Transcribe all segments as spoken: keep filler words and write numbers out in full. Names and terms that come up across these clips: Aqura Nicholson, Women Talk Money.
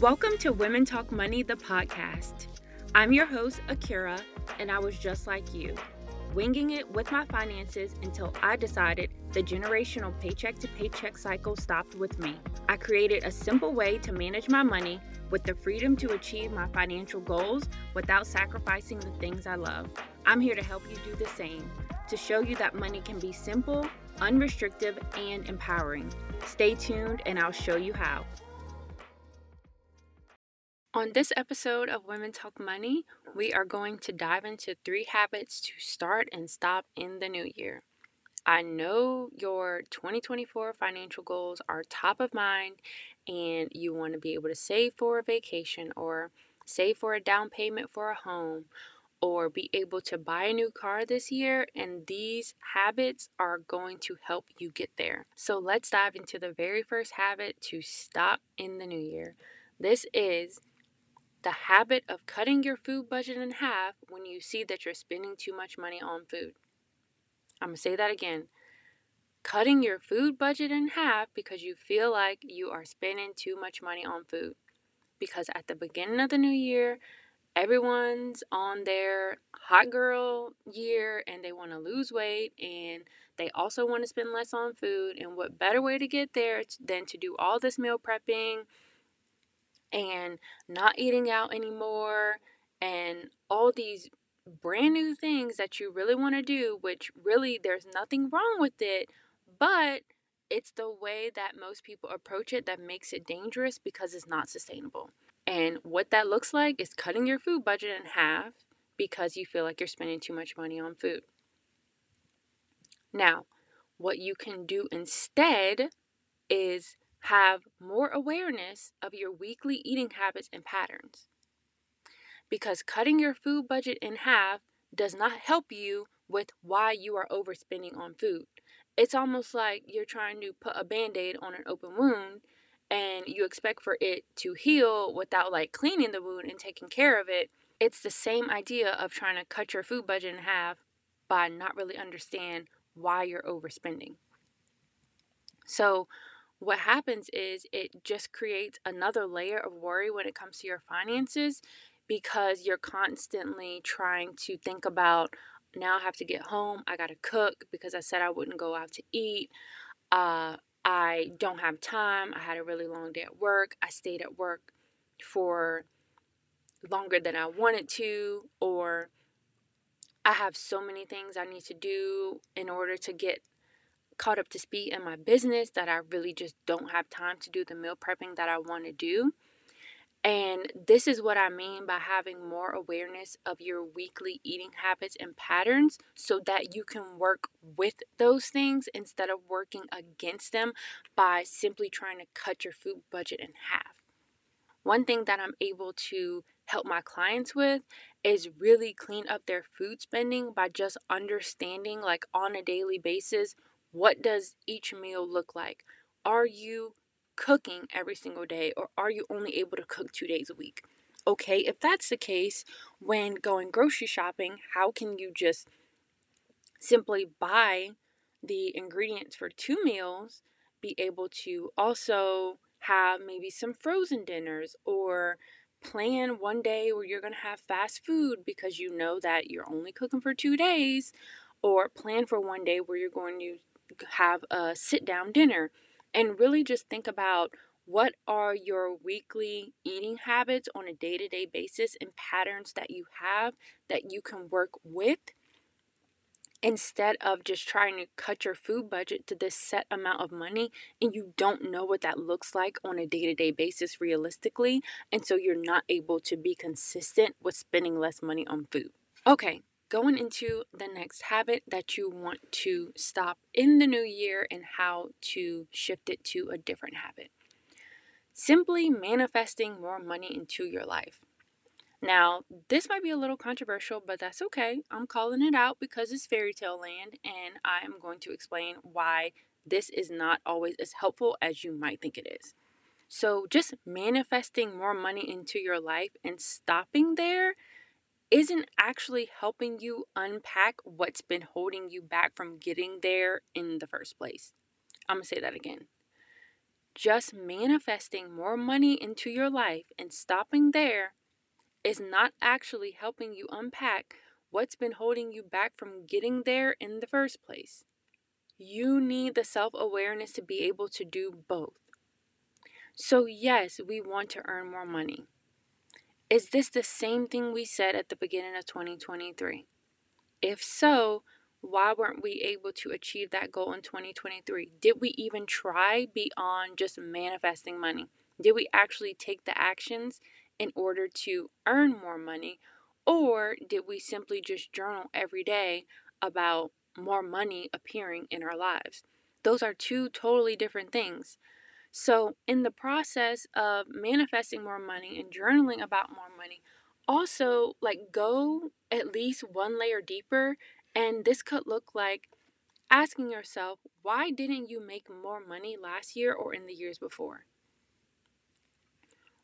Welcome to Women Talk Money, the podcast. I'm your host, Aqura, and I was just like you, winging it with my finances until I decided the generational paycheck to paycheck cycle stopped with me. I created a simple way to manage my money with the freedom to achieve my financial goals without sacrificing the things I love. I'm here to help you do the same, to show you that money can be simple, unrestricted, and empowering. Stay tuned and I'll show you how. On this episode of Women Talk Money, we are going to dive into three habits to start and stop in the new year. I know your twenty twenty-four financial goals are top of mind and you want to be able to save for a vacation or save for a down payment for a home or be able to buy a new car this year, and these habits are going to help you get there. So let's dive into the very first habit to stop in the new year. This is the habit of cutting your food budget in half when you see that you're spending too much money on food. I'm going to say that again. Cutting your food budget in half because you feel like you are spending too much money on food. Because at the beginning of the new year, everyone's on their hot girl year and they want to lose weight and they also want to spend less on food. And what better way to get there than to do all this meal prepping and not eating out anymore, and all these brand new things that you really want to do, which really there's nothing wrong with it, but it's the way that most people approach it that makes it dangerous because it's not sustainable. And what that looks like is cutting your food budget in half because you feel like you're spending too much money on food. Now, what you can do instead is have more awareness of your weekly eating habits and patterns. Because cutting your food budget in half does not help you with why you are overspending on food. It's almost like you're trying to put a band-aid on an open wound and you expect for it to heal without like cleaning the wound and taking care of it. It's the same idea of trying to cut your food budget in half by not really understand why you're overspending. So what happens is it just creates another layer of worry when it comes to your finances because you're constantly trying to think about, now I have to get home, I gotta cook because I said I wouldn't go out to eat, uh, I don't have time, I had a really long day at work, I stayed at work for longer than I wanted to, or I have so many things I need to do in order to get caught up to speed in my business that I really just don't have time to do the meal prepping that I want to do. And this is what I mean by having more awareness of your weekly eating habits and patterns so that you can work with those things instead of working against them by simply trying to cut your food budget in half. One thing that I'm able to help my clients with is really clean up their food spending by just understanding, like, on a daily basis, what does each meal look like? Are you cooking every single day, or are you only able to cook two days a week? Okay, if that's the case, when going grocery shopping, how can you just simply buy the ingredients for two meals, be able to also have maybe some frozen dinners, or plan one day where you're going to have fast food because you know that you're only cooking for two days, or plan for one day where you're going to have a sit-down dinner, and really just think about what are your weekly eating habits on a day-to-day basis and patterns that you have that you can work with instead of just trying to cut your food budget to this set amount of money and you don't know what that looks like on a day-to-day basis realistically, and so you're not able to be consistent with spending less money on food. Okay. Going into the next habit that you want to stop in the new year and how to shift it to a different habit. Simply manifesting more money into your life. Now, this might be a little controversial, but that's okay. I'm calling it out because it's fairy tale land, and I am going to explain why this is not always as helpful as you might think it is. So, just manifesting more money into your life and stopping there isn't actually helping you unpack what's been holding you back from getting there in the first place. I'm going to say that again. just manifesting more money into your life and stopping there is not actually helping you unpack what's been holding you back from getting there in the first place. You need the self-awareness to be able to do both. So yes, we want to earn more money. Is this the same thing we said at the beginning of twenty twenty-three? If so, why weren't we able to achieve that goal in twenty twenty-three? Did we even try beyond just manifesting money? Did we actually take the actions in order to earn more money? Or did we simply just journal every day about more money appearing in our lives? Those are two totally different things. So in the process of manifesting more money and journaling about more money, also like go at least one layer deeper. And this could look like asking yourself, why didn't you make more money last year or in the years before?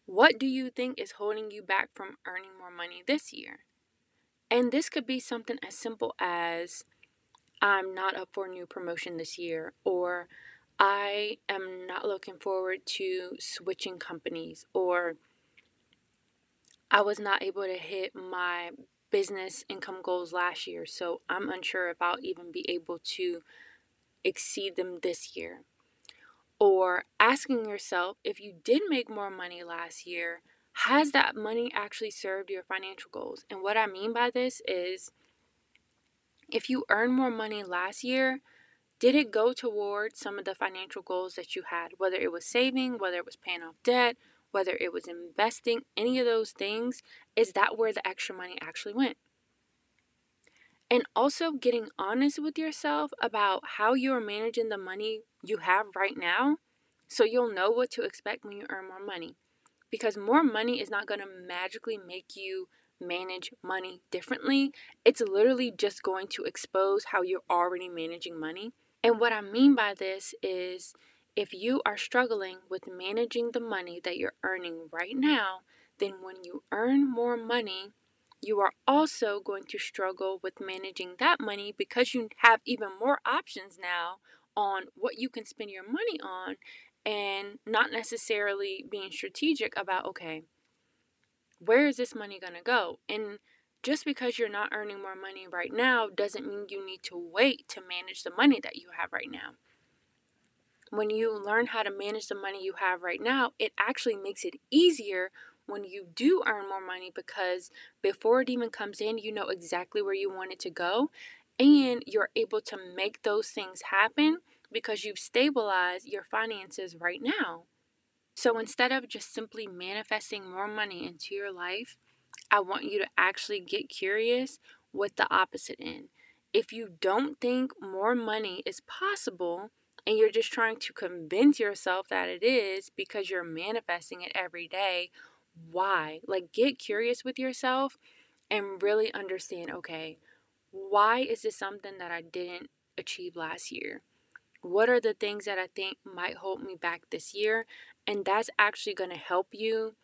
What do you think is holding you back from earning more money this year? And this could be something as simple as, I'm not up for a new promotion this year, or I am not looking forward to switching companies, or I was not able to hit my business income goals last year, so I'm unsure if I'll even be able to exceed them this year. Or asking yourself, if you did make more money last year, has that money actually served your financial goals? And what I mean by this is, if you earned more money last year, did it go towards some of the financial goals that you had? Whether it was saving, whether it was paying off debt, whether it was investing, any of those things, is that where the extra money actually went? And also getting honest with yourself about how you're managing the money you have right now, so you'll know what to expect when you earn more money. Because more money is not going to magically make you manage money differently. It's literally just going to expose how you're already managing money. And what I mean by this is, if you are struggling with managing the money that you're earning right now, then when you earn more money, you are also going to struggle with managing that money, because you have even more options now on what you can spend your money on, and not necessarily being strategic about, okay, where is this money going to go? And just because you're not earning more money right now doesn't mean you need to wait to manage the money that you have right now. When you learn how to manage the money you have right now, it actually makes it easier when you do earn more money, because before it even comes in, you know exactly where you want it to go, and you're able to make those things happen because you've stabilized your finances right now. So instead of just simply manifesting more money into your life, I want you to actually get curious with the opposite end. If you don't think more money is possible, and you're just trying to convince yourself that it is because you're manifesting it every day, why? Like, get curious with yourself and really understand, okay, why is this something that I didn't achieve last year? What are the things that I think might hold me back this year? And that's actually going to help you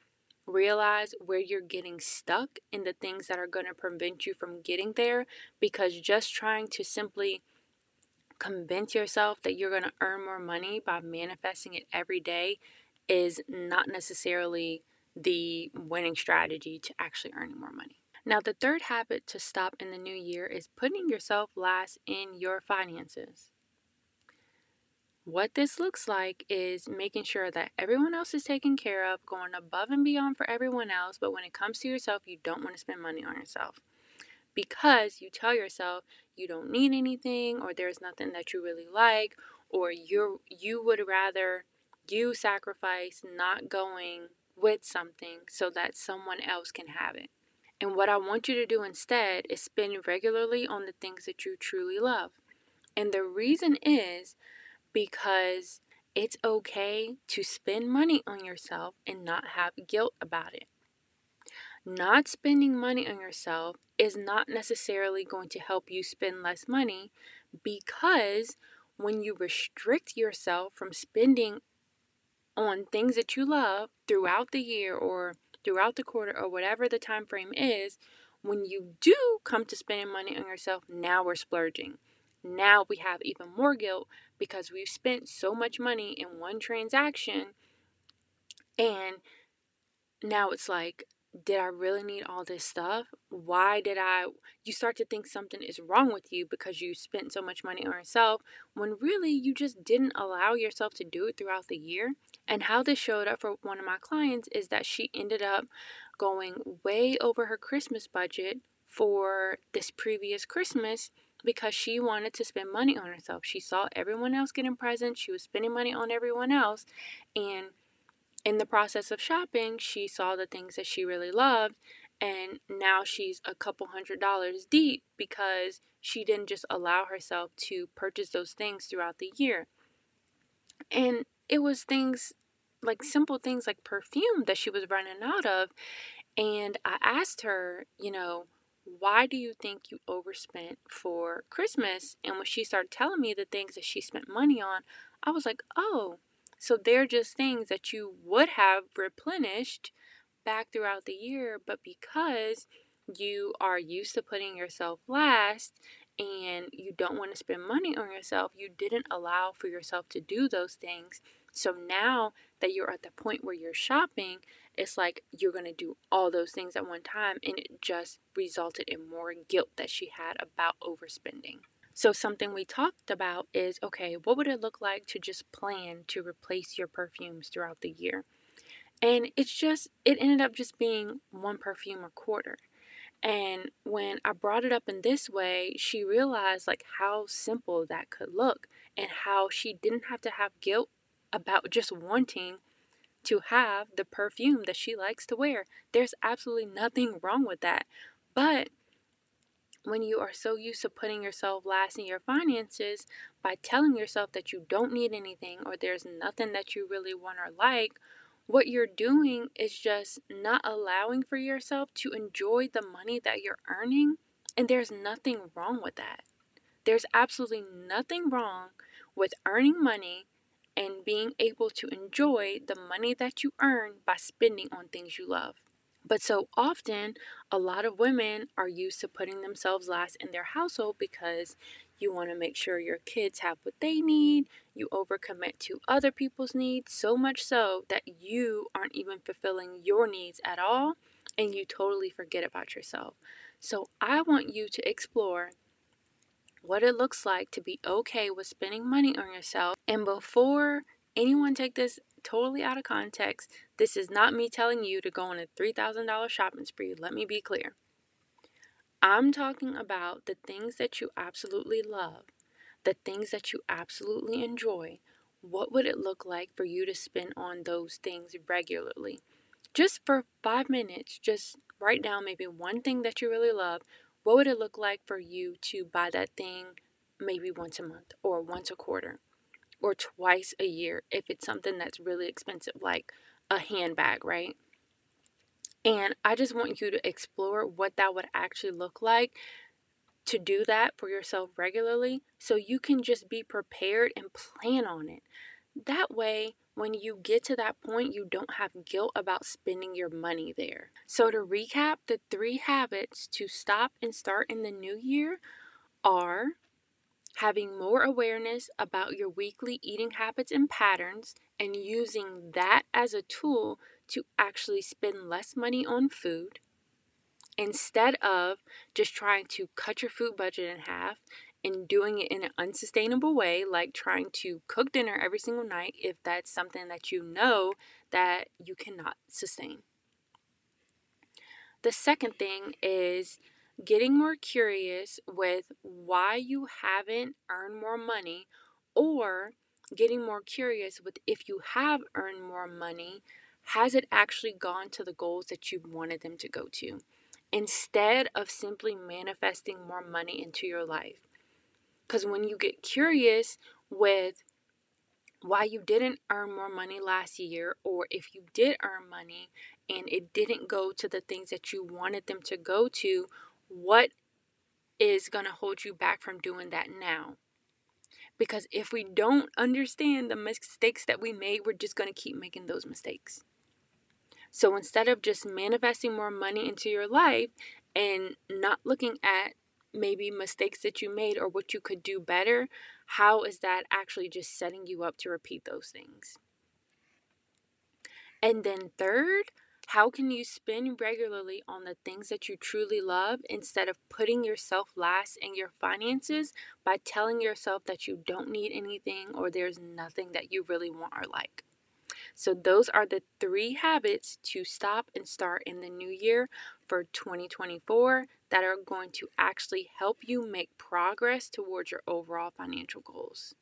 realize where you're getting stuck and the things that are going to prevent you from getting there, because just trying to simply convince yourself that you're going to earn more money by manifesting it every day is not necessarily the winning strategy to actually earning more money. Now, the third habit to stop in the new year is putting yourself last in your finances. What this looks like is making sure that everyone else is taken care of, going above and beyond for everyone else, but when it comes to yourself, you don't want to spend money on yourself. Because you tell yourself you don't need anything, or there's nothing that you really like, or you you would rather you sacrifice not going with something so that someone else can have it. And what I want you to do instead is spend regularly on the things that you truly love. And the reason is because it's okay to spend money on yourself and not have guilt about it. Not spending money on yourself is not necessarily going to help you spend less money, because when you restrict yourself from spending on things that you love throughout the year or throughout the quarter or whatever the time frame is, when you do come to spending money on yourself, now we're splurging. Now we have even more guilt because we've spent so much money in one transaction, and now it's like, did I really need all this stuff? Why did I? You start to think something is wrong with you because you spent so much money on yourself, when really you just didn't allow yourself to do it throughout the year. And how this showed up for one of my clients is that she ended up going way over her Christmas budget for this previous Christmas because she wanted to spend money on herself. She saw everyone else getting presents. She was spending money on everyone else, and in the process of shopping, she saw the things that she really loved, and now she's a couple hundred dollars deep because she didn't just allow herself to purchase those things throughout the year. And it was things like simple things like perfume that she was running out of. And I asked her, you know, why do you think you overspent for Christmas? And when she started telling me the things that she spent money on, I was like, oh, so they're just things that you would have replenished back throughout the year, but because you are used to putting yourself last and you don't want to spend money on yourself, you didn't allow for yourself to do those things. So now that you're at the point where you're shopping, it's like you're going to do all those things at one time, and it just resulted in more guilt that she had about overspending. So something we talked about is, okay, what would it look like to just plan to replace your perfumes throughout the year? And it's just, it ended up just being one perfume a quarter. And when I brought it up in this way, she realized like how simple that could look and how she didn't have to have guilt about just wanting to have the perfume that she likes to wear. There's absolutely nothing wrong with that. But when you are so used to putting yourself last in your finances, by telling yourself that you don't need anything or there's nothing that you really want or like, what you're doing is just not allowing for yourself to enjoy the money that you're earning. And there's nothing wrong with that. There's absolutely nothing wrong with earning money and being able to enjoy the money that you earn by spending on things you love. But so often, a lot of women are used to putting themselves last in their household because you want to make sure your kids have what they need. You overcommit to other people's needs, so much so that you aren't even fulfilling your needs at all, and you totally forget about yourself. So I want you to explore what it looks like to be okay with spending money on yourself. And before anyone take this totally out of context, this is not me telling you to go on a three thousand dollars shopping spree. Let me be clear. I'm talking about the things that you absolutely love, the things that you absolutely enjoy. What would it look like for you to spend on those things regularly? Just for five minutes, just write down maybe one thing that you really love. What would it look like for you to buy that thing maybe once a month or once a quarter? Or twice a year if it's something that's really expensive, like a handbag, right? And I just want you to explore what that would actually look like to do that for yourself regularly, so you can just be prepared and plan on it. That way, when you get to that point, you don't have guilt about spending your money there. So to recap, the three habits to stop and start in the new year are having more awareness about your weekly eating habits and patterns, and using that as a tool to actually spend less money on food instead of just trying to cut your food budget in half and doing it in an unsustainable way, like trying to cook dinner every single night if that's something that you know that you cannot sustain. The second thing is getting more curious with why you haven't earned more money, or getting more curious with if you have earned more money, has it actually gone to the goals that you wanted them to go to, instead of simply manifesting more money into your life. Because when you get curious with why you didn't earn more money last year, or if you did earn money and it didn't go to the things that you wanted them to go to, what is going to hold you back from doing that now? Because if we don't understand the mistakes that we made, we're just going to keep making those mistakes. So instead of just manifesting more money into your life and not looking at maybe mistakes that you made or what you could do better, how is that actually just setting you up to repeat those things? And then third, how can you spend regularly on the things that you truly love instead of putting yourself last in your finances by telling yourself that you don't need anything or there's nothing that you really want or like? So those are the three habits to stop and start in the new year for twenty twenty-four that are going to actually help you make progress towards your overall financial goals.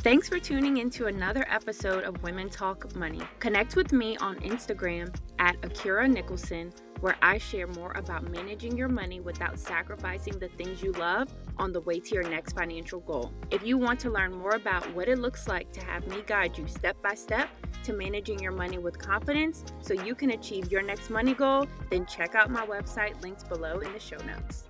Thanks for tuning into another episode of Women Talk Money. Connect with me on Instagram at Aqura Nicholson, where I share more about managing your money without sacrificing the things you love on the way to your next financial goal. If you want to learn more about what it looks like to have me guide you step by step to managing your money with confidence so you can achieve your next money goal, then check out my website linked below in the show notes.